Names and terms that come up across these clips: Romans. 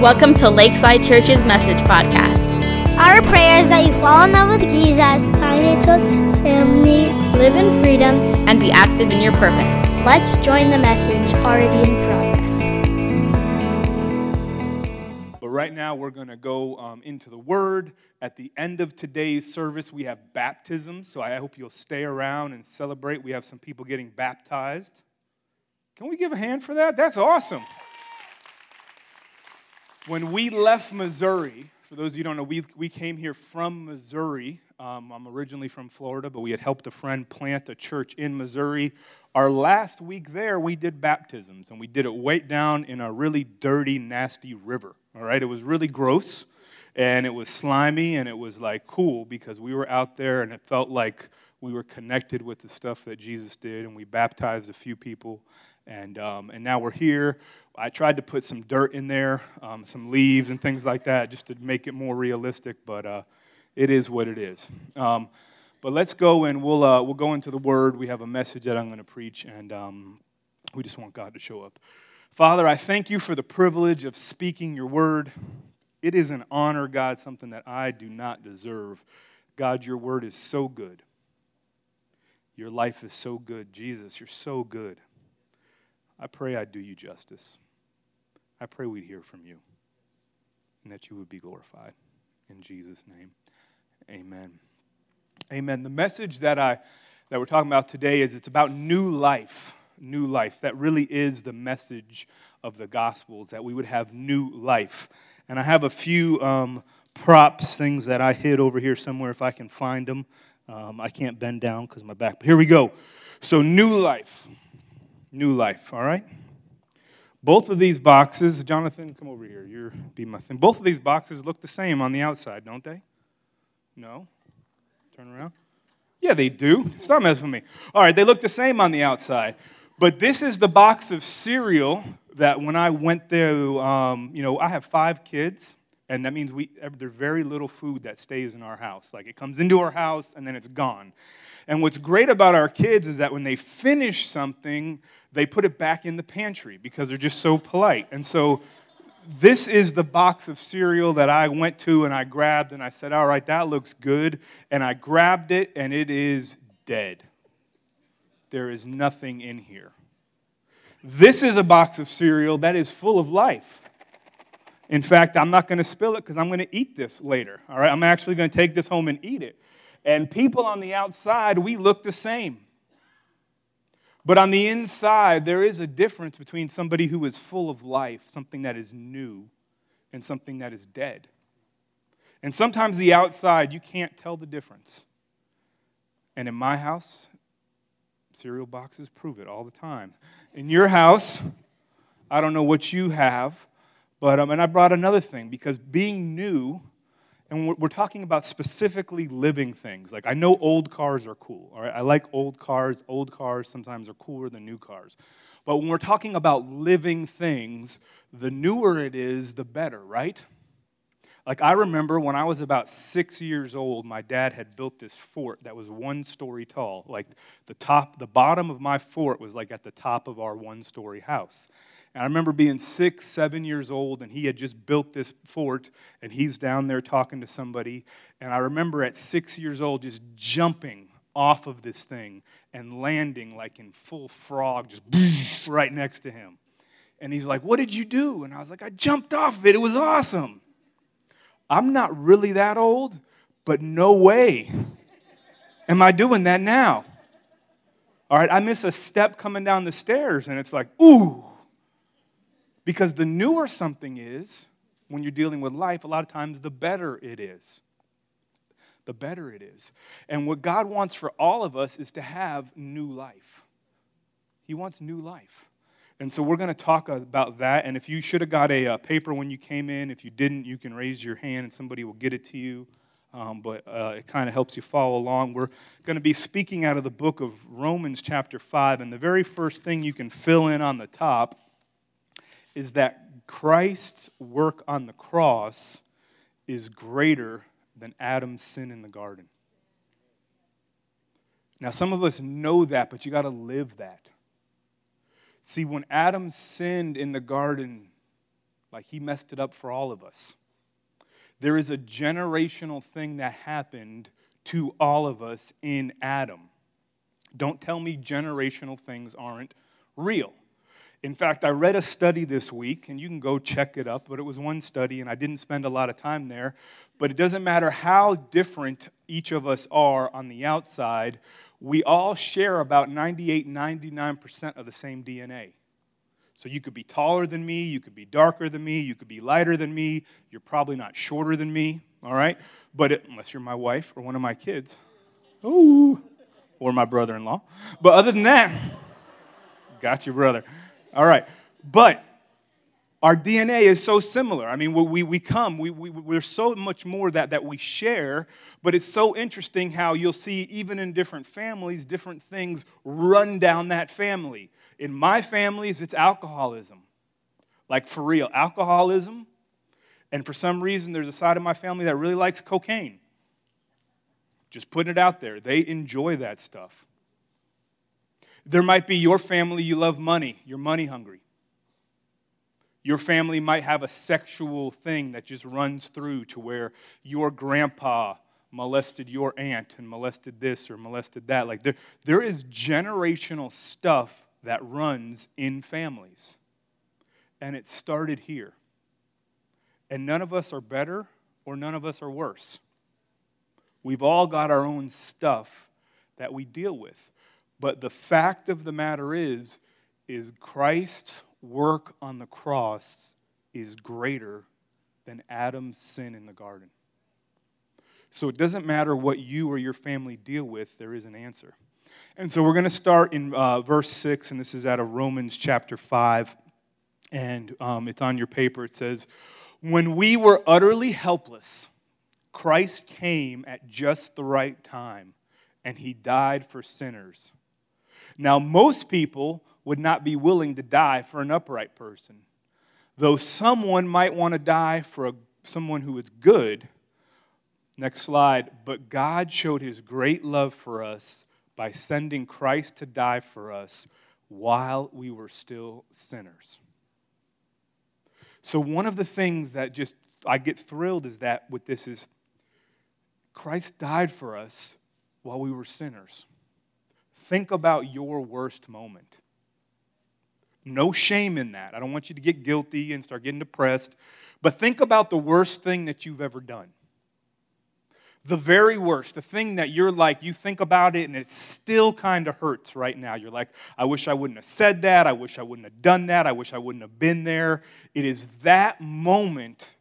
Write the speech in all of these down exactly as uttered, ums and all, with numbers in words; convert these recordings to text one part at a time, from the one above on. Welcome to Lakeside Church's Message Podcast. Our prayer is that you fall in love with Jesus, find a church family, live in freedom, and be active in your purpose. Let's join the message already in progress. But right now we're going to go um, into the Word. At the end of today's service, we have baptisms, so I hope you'll stay around and celebrate. We have some people getting baptized. Can we give a hand for that? That's awesome. When we left Missouri, for those of you who don't know, we, we came here from Missouri. Um, I'm originally from Florida, but we had helped a friend plant a church in Missouri. Our last week there, we did baptisms, and we did it way down in a really dirty, nasty river. All right, it was really gross, and it was slimy, and it was like cool because we were out there, and it felt like we were connected with the stuff that Jesus did, and we baptized a few people. And um, and now we're here. I tried to put some dirt in there, um, some leaves and things like that, just to make it more realistic. But uh, it is what it is. Um, but let's go and we'll uh, we'll go into the Word. We have a message that I'm going to preach, and um, we just want God to show up. Father, I thank you for the privilege of speaking your Word. It is an honor, God, something that I do not deserve. God, your Word is so good. Your life is so good, Jesus. You're so good. I pray I do you justice. I pray we'd hear from you and that you would be glorified. In Jesus' name, amen. Amen. The message that I that we're talking about today is it's about new life, new life. That really is the message of the Gospels, that we would have new life. And I have a few um, props, things that I hid over here somewhere if I can find them. Um, I can't bend down because of my back. But here we go. So new life. New life, all right? Both of these boxes, Jonathan, come over here. You're be my thing. Both of these boxes look the same on the outside, don't they? No? Turn around. Yeah, they do. Stop messing with me. All right, they look the same on the outside. But this is the box of cereal that when I went through, um, you know, I have five kids, and that means we there's very little food that stays in our house. Like, it comes into our house, and then it's gone. And what's great about our kids is that when they finish something, they put it back in the pantry because they're just so polite. And so this is the box of cereal that I went to and I grabbed and I said, all right, that looks good. And I grabbed it and it is dead. There is nothing in here. This is a box of cereal that is full of life. In fact, I'm not going to spill it because I'm going to eat this later. All right, I'm actually going to take this home and eat it. And people on the outside, we look the same. But on the inside, there is a difference between somebody who is full of life, something that is new, and something that is dead. And sometimes the outside, you can't tell the difference. And in my house, cereal boxes prove it all the time. In your house, I don't know what you have, but um, and I brought another thing, because being new, and we're talking about specifically living things. Like, I know old cars are cool, all right? I like old cars. Old cars sometimes are cooler than new cars. But when we're talking about living things, the newer it is, the better, right? Like, I remember when I was about six years old, my dad had built this fort that was one story tall. Like, the top, the bottom of my fort was, like, at the top of our one-story house. And I remember being six, seven years old, and he had just built this fort, and he's down there talking to somebody. And I remember at six years old just jumping off of this thing and landing like in full frog, just right next to him. And he's like, what did you do? And I was like, I jumped off of it. It was awesome. I'm not really that old, but no way am I doing that now. All right, I miss a step coming down the stairs, and it's like, ooh. Because the newer something is, when you're dealing with life, a lot of times the better it is. The better it is. And what God wants for all of us is to have new life. He wants new life. And so we're going to talk about that. And if you should have got a, a paper when you came in, if you didn't, you can raise your hand and somebody will get it to you. Um, but uh, it kind of helps you follow along. We're going to be speaking out of the book of Romans chapter five. And the very first thing you can fill in on the top is that Christ's work on the cross is greater than Adam's sin in the garden. Now, some of us know that, but you got to live that. See, when Adam sinned in the garden, Like, he messed it up for all of us. There is a generational thing that happened to all of us in Adam. Don't tell me generational things aren't real. In fact, I read a study this week, and you can go check it up, but it was one study, and I didn't spend a lot of time there. But it doesn't matter how different each of us are on the outside, we all share about ninety-eight, ninety-nine percent of the same D N A. So you could be taller than me, you could be darker than me, you could be lighter than me, you're probably not shorter than me, all right? But it, unless you're my wife or one of my kids, ooh, or my brother-in-law. But other than that, got you, brother. All right, but our D N A is so similar. I mean, we we come, we, we, we're so much more that, that we share, but it's so interesting how you'll see even in different families, different things run down that family. In my families, it's alcoholism. Like, for real, alcoholism. And for some reason, there's a side of my family that really likes cocaine. Just putting it out there. They enjoy that stuff. There might be your family, you love money. You're money hungry. Your family might have a sexual thing that just runs through to where your grandpa molested your aunt and molested this or molested that. Like, there, there is generational stuff that runs in families. And it started here. And none of us are better or none of us are worse. We've all got our own stuff that we deal with. But the fact of the matter is, is Christ's work on the cross is greater than Adam's sin in the garden. So it doesn't matter what you or your family deal with, there is an answer. And so we're going to start in uh, verse six, and this is out of Romans chapter five. And um, it's on your paper. It says, "When we were utterly helpless, Christ came at just the right time, and he died for sinners. Now, most people would not be willing to die for an upright person, though someone might want to die for a, someone who is good." Next slide. "But God showed his great love for us by sending Christ to die for us while we were still sinners." So one of the things that just, I get thrilled is that with this is Christ died for us while we were sinners. Think about your worst moment. No shame in that. I don't want you to get guilty and start getting depressed. But think about the worst thing that you've ever done. The very worst, the thing that you're like, you think about it and it still kind of hurts right now. You're like, I wish I wouldn't have said that. I wish I wouldn't have done that. I wish I wouldn't have been there. It is that moment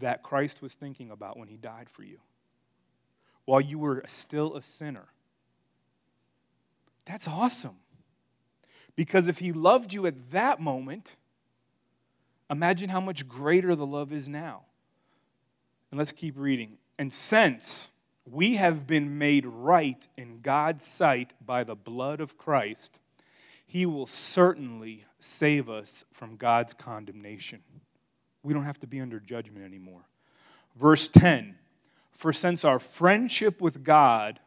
that Christ was thinking about when he died for you, while you were still a sinner. That's awesome. Because if he loved you at that moment, imagine how much greater the love is now. And let's keep reading. "And since we have been made right in God's sight by the blood of Christ, he will certainly save us from God's condemnation." We don't have to be under judgment anymore. Verse ten. "For since our friendship with God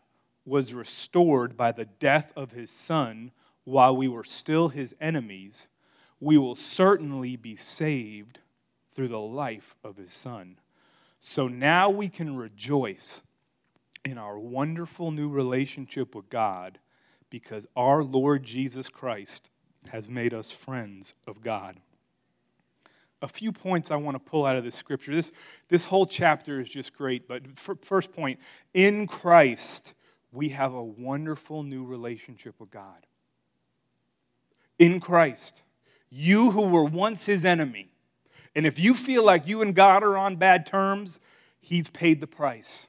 was restored by the death of his Son while we were still his enemies, we will certainly be saved through the life of his Son. So now we can rejoice in our wonderful new relationship with God because our Lord Jesus Christ has made us friends of God." A few points I want to pull out of this scripture. This, this whole chapter is just great, but for, first point, in Christ, we have a wonderful new relationship with God. In Christ, you who were once his enemy, and if you feel like you and God are on bad terms, he's paid the price.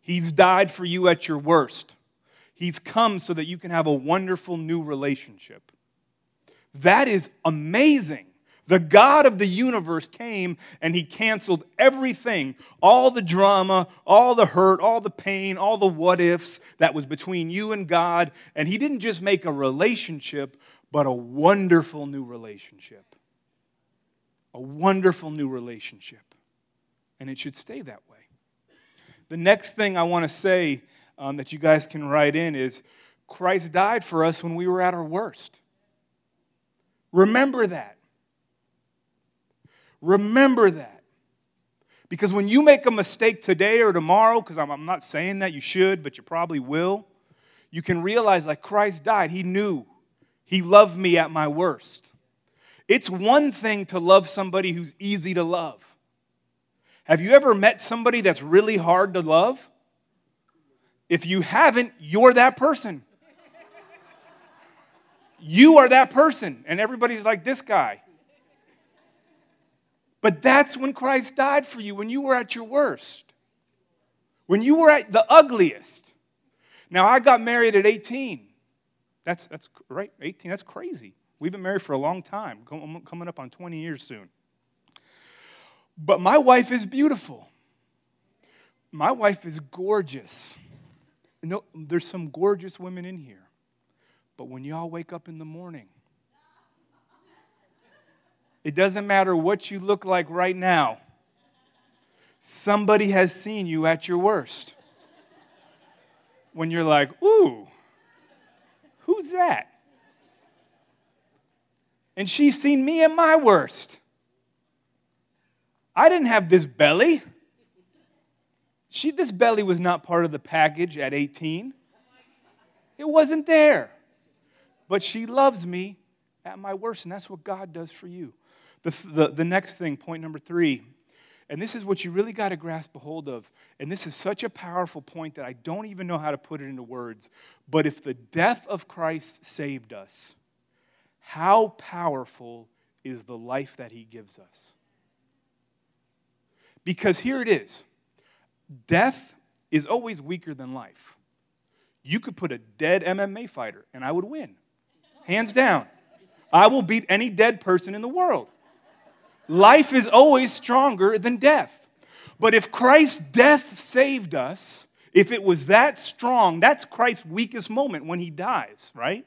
He's died for you at your worst. He's come so that you can have a wonderful new relationship. That is amazing. The God of the universe came and he canceled everything, all the drama, all the hurt, all the pain, all the what ifs that was between you and God. And he didn't just make a relationship, but a wonderful new relationship. A wonderful new relationship. And it should stay that way. The next thing I want to say um, that you guys can write in is Christ died for us when we were at our worst. Remember that. Remember that. Because when you make a mistake today or tomorrow, because I'm, I'm not saying that you should, but you probably will, you can realize like Christ died. He knew. He loved me at my worst. It's one thing to love somebody who's easy to love. Have you ever met somebody that's really hard to love? If you haven't, you're that person. You are that person, and everybody's like this guy. But that's when Christ died for you, when you were at your worst, when you were at the ugliest. Now, I got married at eighteen. That's that's right, eighteen. That's crazy. We've been married for a long time, coming up on twenty years soon. But my wife is beautiful. My wife is gorgeous. No, there's some gorgeous women in here. But when y'all wake up in the morning, it doesn't matter what you look like right now. Somebody has seen you at your worst. When you're like, ooh, who's that? And she's seen me at my worst. I didn't have this belly. She, this belly was not part of the package at eighteen. It wasn't there. But she loves me at my worst, and that's what God does for you. The, the, the next thing, point number three, and this is what you really got to grasp a hold of, and this is such a powerful point that I don't even know how to put it into words, but if the death of Christ saved us, how powerful is the life that he gives us? Because here it is. Death is always weaker than life. You could put a dead M M A fighter, and I would win. Hands down. I will beat any dead person in the world. Life is always stronger than death. But if Christ's death saved us, if it was that strong, that's Christ's weakest moment when he dies, right?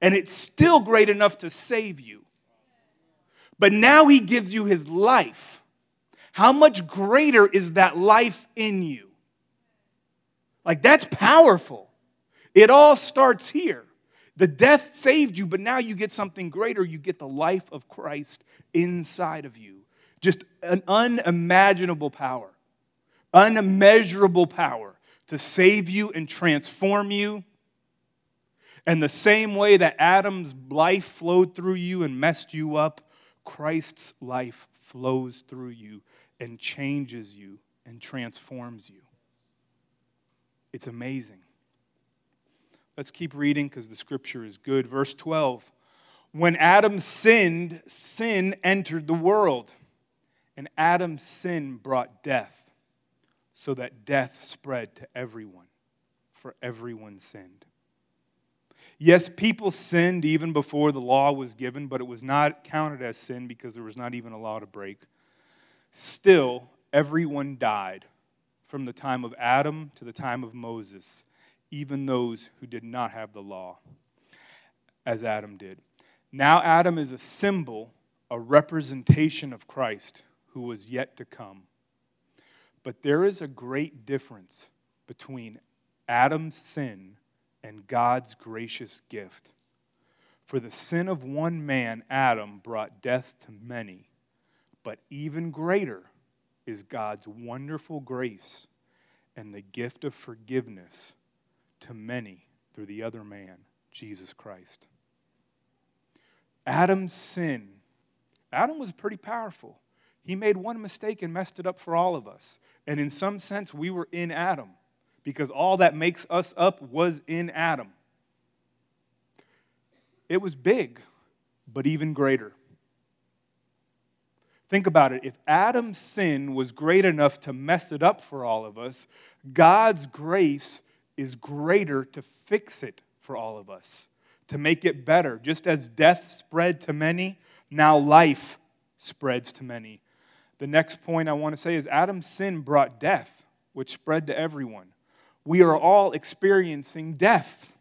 And it's still great enough to save you. But now he gives you his life. How much greater is that life in you? Like, that's powerful. It all starts here. The death saved you, but now you get something greater. You get the life of Christ inside of you. Just an unimaginable power, unmeasurable power to save you and transform you. And the same way that Adam's life flowed through you and messed you up, Christ's life flows through you and changes you and transforms you. It's amazing. Let's keep reading because the scripture is good. Verse twelve, when Adam sinned, sin entered the world, and Adam's sin brought death, so that death spread to everyone, for everyone sinned. Yes, people sinned even before the law was given, but it was not counted as sin because there was not even a law to break. Still, everyone died from the time of Adam to the time of Moses, even those who did not have the law, as Adam did. Now Adam is a symbol, a representation of Christ, who was yet to come. But there is a great difference between Adam's sin and God's gracious gift. For the sin of one man, Adam, brought death to many, but even greater is God's wonderful grace and the gift of forgiveness to many through the other man, Jesus Christ. Adam's sin. Adam was pretty powerful. He made one mistake and messed it up for all of us. And in some sense, we were in Adam, because all that makes us up was in Adam. It was big, but even greater. Think about it. If Adam's sin was great enough to mess it up for all of us, God's grace is greater to fix it for all of us, to make it better. Just as death spread to many, now life spreads to many. The next point I want to say is Adam's sin brought death, which spread to everyone. We are all experiencing death,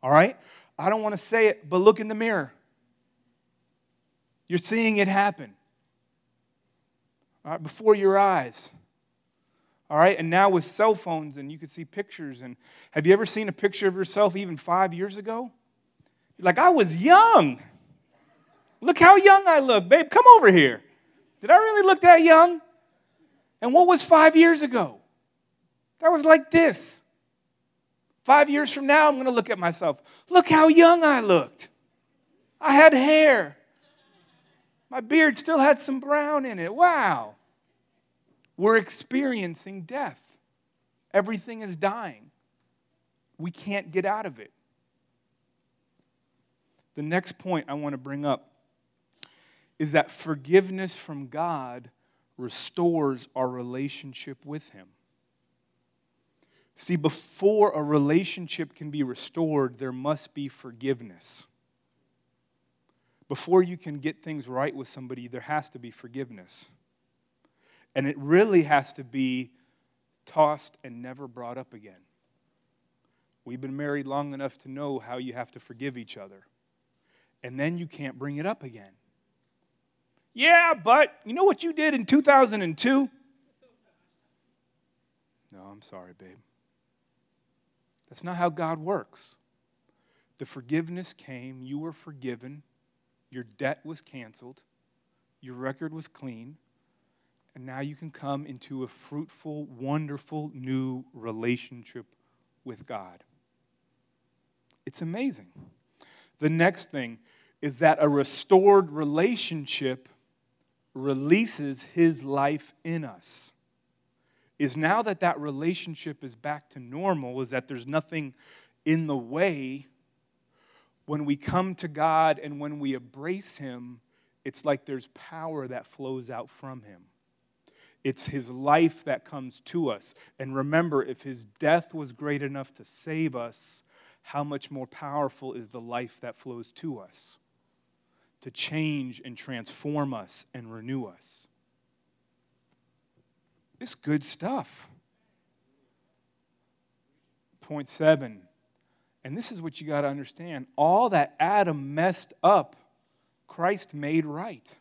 all right? I don't want to say it, but look in the mirror. You're seeing it happen, all right, before your eyes, all right? And now with cell phones, and you can see pictures, and have you ever seen a picture of yourself even five years ago? You're like, I was young. Look how young I look, babe. Come over here. Did I really look that young? And what was five years ago? That was like this. Five years from now, I'm going to look at myself. Look how young I looked. I had hair. My beard still had some brown in it. Wow. We're experiencing death. Everything is dying. We can't get out of it. The next point I want to bring up is that forgiveness from God restores our relationship with Him. See, before a relationship can be restored, there must be forgiveness. Before you can get things right with somebody, there has to be forgiveness. And it really has to be tossed and never brought up again. We've been married long enough to know how you have to forgive each other. And then you can't bring it up again. Yeah, but you know what you did in two thousand two? No, I'm sorry, babe. That's not how God works. The forgiveness came. You were forgiven. Your debt was canceled. Your record was clean. And now you can come into a fruitful, wonderful, new relationship with God. It's amazing. The next thing is that a restored relationship releases His life in us. Is now that that relationship is back to normal, is that there's nothing in the way. When we come to God and when we embrace Him, it's like there's power that flows out from Him. It's His life that comes to us. And remember, if His death was great enough to save us, how much more powerful is the life that flows to us to change and transform us and renew us. It's good stuff. Point seven, and this is what you got to understand. All that Adam messed up, Christ made right.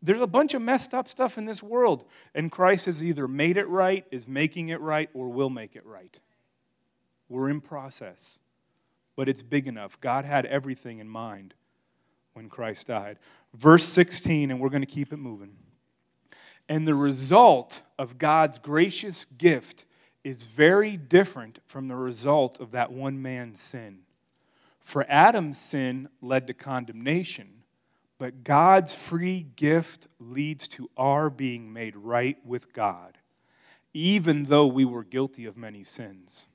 There's a bunch of messed up stuff in this world, and Christ has either made it right, is making it right, or will make it right. We're in process, but it's big enough. God had everything in mind when Christ died. Verse sixteen, and we're going to keep it moving. And the result of God's gracious gift is very different from the result of that one man's sin. For Adam's sin led to condemnation. But God's free gift leads to our being made right with God, even though we were guilty of many sins.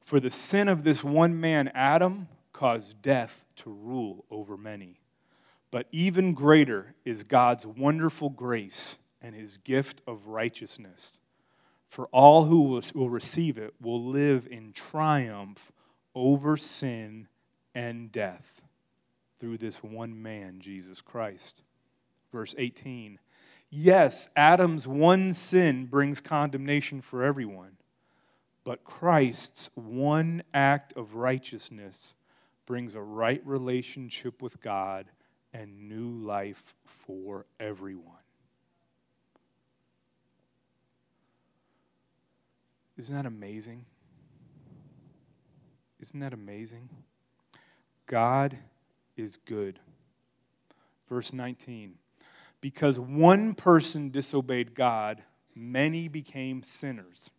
For the sin of this one man, Adam, caused death to rule over many. But even greater is God's wonderful grace and His gift of righteousness. For all who will receive it will live in triumph over sin and death. Through this one man, Jesus Christ. Verse eighteen, yes, Adam's one sin brings condemnation for everyone, but Christ's one act of righteousness brings a right relationship with God and new life for everyone. Isn't that amazing? Isn't that amazing? God is good. Verse nineteen, because one person disobeyed God, many became sinners.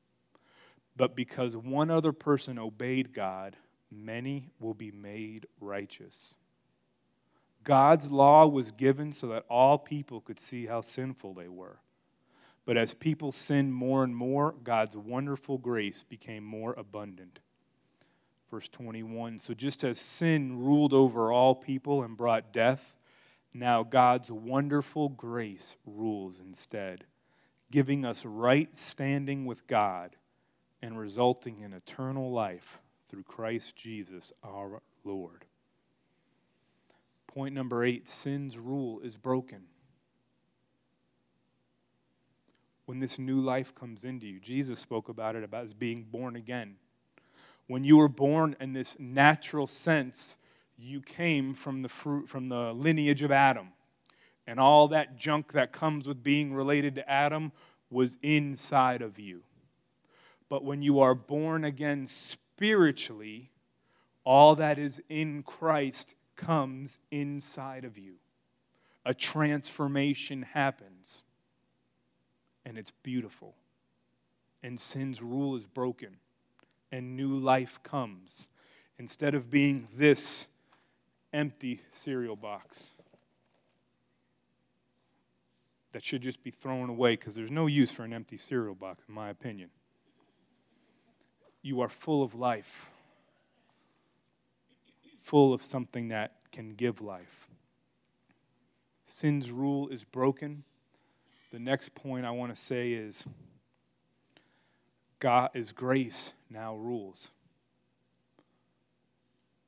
But because one other person obeyed God, many will be made righteous. God's law was given so that all people could see how sinful they were. But as people sinned more and more, God's wonderful grace became more abundant. Verse twenty-one, so just as sin ruled over all people and brought death, now God's wonderful grace rules instead, giving us right standing with God and resulting in eternal life through Christ Jesus our Lord. Point number eight, sin's rule is broken. When this new life comes into you, Jesus spoke about it, about as being born again. When you were born in this natural sense, you came from the fruit, from the lineage of Adam. And all that junk that comes with being related to Adam was inside of you. But when you are born again spiritually, all that is in Christ comes inside of you. a transformation happens. And it's beautiful. And sin's rule is broken. And new life comes. Instead of being this empty cereal box that should just be thrown away, because there's no use for an empty cereal box, in my opinion. You are full of life. Full of something that can give life. Sin's rule is broken. The next point I want to say is God is grace now rules.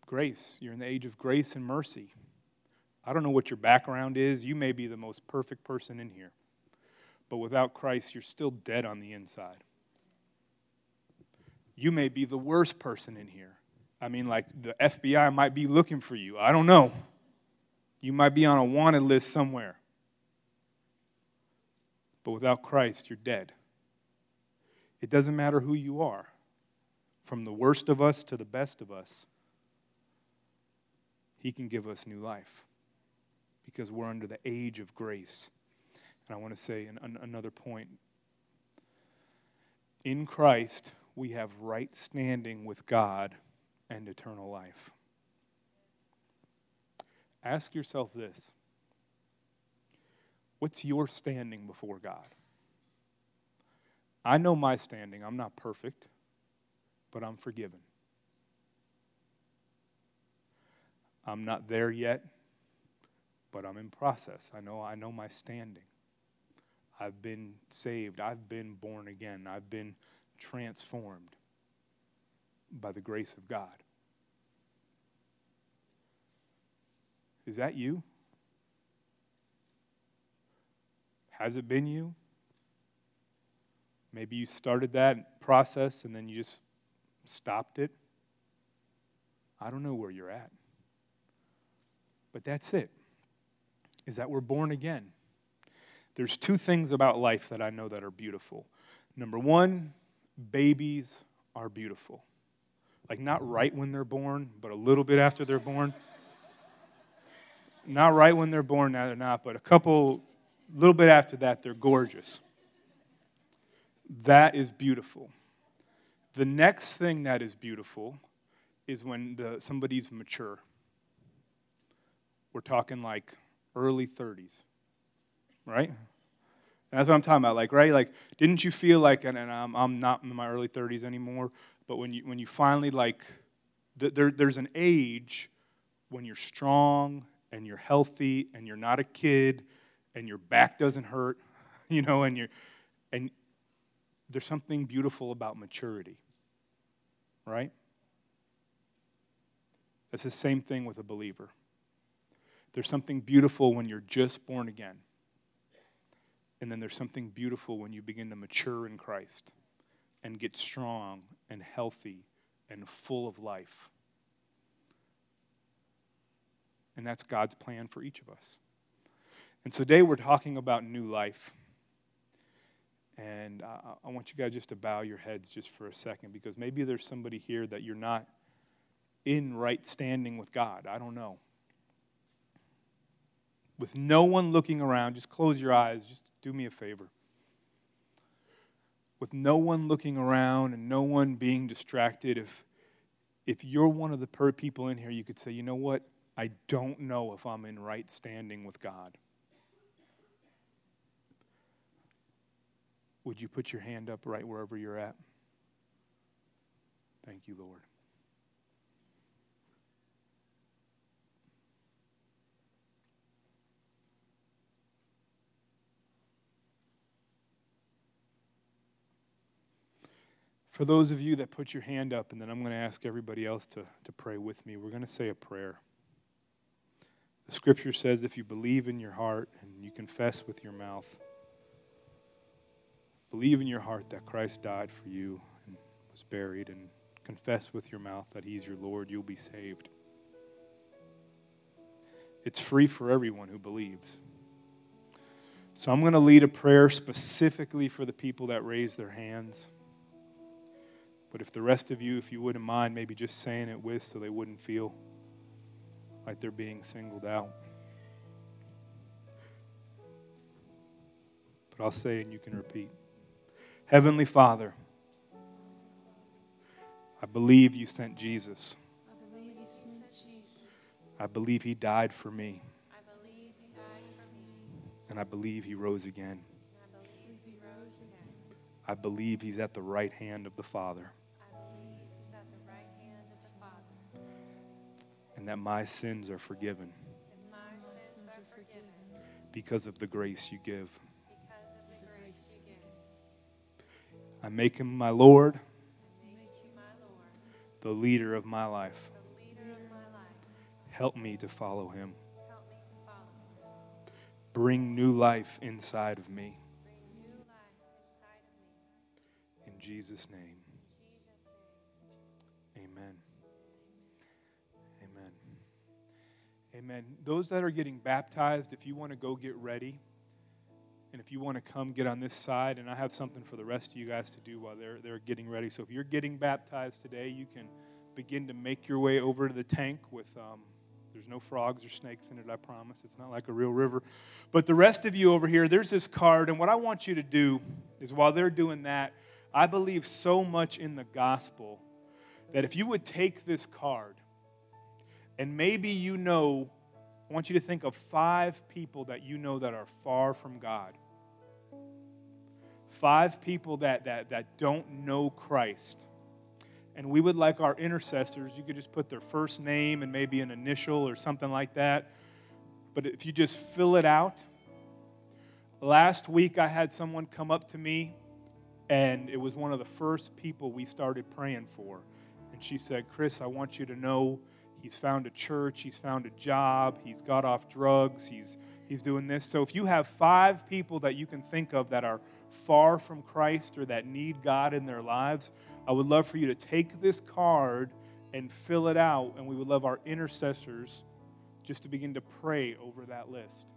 Grace. You're in the age of grace and mercy. I don't know what your background is. You may be the most perfect person in here. But without Christ, you're still dead on the inside. You may be the worst person in here. I mean, like, the F B I might be looking for you. I don't know. You might be on a wanted list somewhere. But without Christ, you're dead. It doesn't matter who you are, from the worst of us to the best of us. He can give us new life because we're under the age of grace. And I want to say an, an, another point. In Christ, we have right standing with God and eternal life. Ask yourself this. What's your standing before God? I know my standing. I'm not perfect, but I'm forgiven. I'm not there yet, but I'm in process. I know I know my standing. I've been saved. I've been born again. I've been transformed by the grace of God. Is that you? Has it been you? Maybe you started that process and then you just stopped it. I don't know where you're at. But that's it, is that we're born again. There's two things about life that I know that are beautiful. Number one, babies are beautiful. Like, not right when they're born, but a little bit after they're born. Not right when they're born, now they're not, but a couple, little bit after that, they're gorgeous. That is beautiful. The next thing that is beautiful is when the, somebody's mature. We're talking like early thirties, right? That's what I'm talking about, like, right? Like, didn't you feel like, and, and I'm, I'm not in my early thirties anymore, but when you when you finally, like, th- there, there's an age when you're strong and you're healthy and you're not a kid and your back doesn't hurt, you know, and you're, and there's something beautiful about maturity, right? That's the same thing with a believer. There's something beautiful when you're just born again. And then there's something beautiful when you begin to mature in Christ and get strong and healthy and full of life. And that's God's plan for each of us. And today we're talking about new life. And I, I want you guys just to bow your heads just for a second, because maybe there's somebody here that you're not in right standing with God. I don't know. With no one looking around, just close your eyes, just do me a favor. With no one looking around and no one being distracted, if if you're one of the per people in here, you could say, you know what? I don't know if I'm in right standing with God. Would you put your hand up right wherever you're at? Thank you, Lord. For those of you that put your hand up, and then I'm going to ask everybody else to, to pray with me, we're going to say a prayer. The scripture says if you believe in your heart and you confess with your mouth, believe in your heart that Christ died for you and was buried, and confess with your mouth that he's your Lord, you'll be saved. It's free for everyone who believes. So I'm going to lead a prayer specifically for the people that raise their hands. But if the rest of you, if you wouldn't mind, maybe just saying it with so they wouldn't feel like they're being singled out. but I'll say and you can repeat. Heavenly Father, I believe you sent Jesus. I believe you sent Jesus. I believe he died for me. I believe he died for me. And I believe he rose again. I believe he rose again. I believe he's at the right hand of the Father. I believe he's at the right hand of the Father. And that my sins are forgiven. And my sins are forgiven. Because of the grace you give. Because of the grace you give. I make him my Lord. The leader of my life. The leader of my life. Help me to follow him. Help me to follow him. Bring new life inside of me. Bring new life inside of me. In Jesus' name. In Jesus' name. Amen. Amen. Amen. Those that are getting baptized, if you want to go get ready, and if you want to come get on this side, and I have something for the rest of you guys to do while they're, they're getting ready. So if you're getting baptized today, you can begin to make your way over to the tank with, um, there's no frogs or snakes in it, I promise. It's not like a real river. But the rest of you over here, there's this card, and what I want you to do is while they're doing that, I believe so much in the gospel that if you would take this card, and maybe you know, I want you to think of five people that you know that are far from God. Five people that that that don't know Christ. And we would like our intercessors, you could just put their first name and maybe an initial or something like that. But if you just fill it out. Last week I had someone come up to me, and it was one of the first people we started praying for. And she said, Chris, I want you to know he's found a church, he's found a job, he's got off drugs, he's he's doing this. So if you have five people that you can think of that are far from Christ or that need God in their lives, I would love for you to take this card and fill it out, and we would love our intercessors just to begin to pray over that list.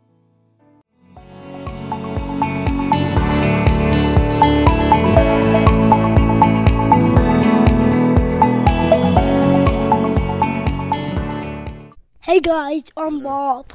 Hey guys, I'm Bob.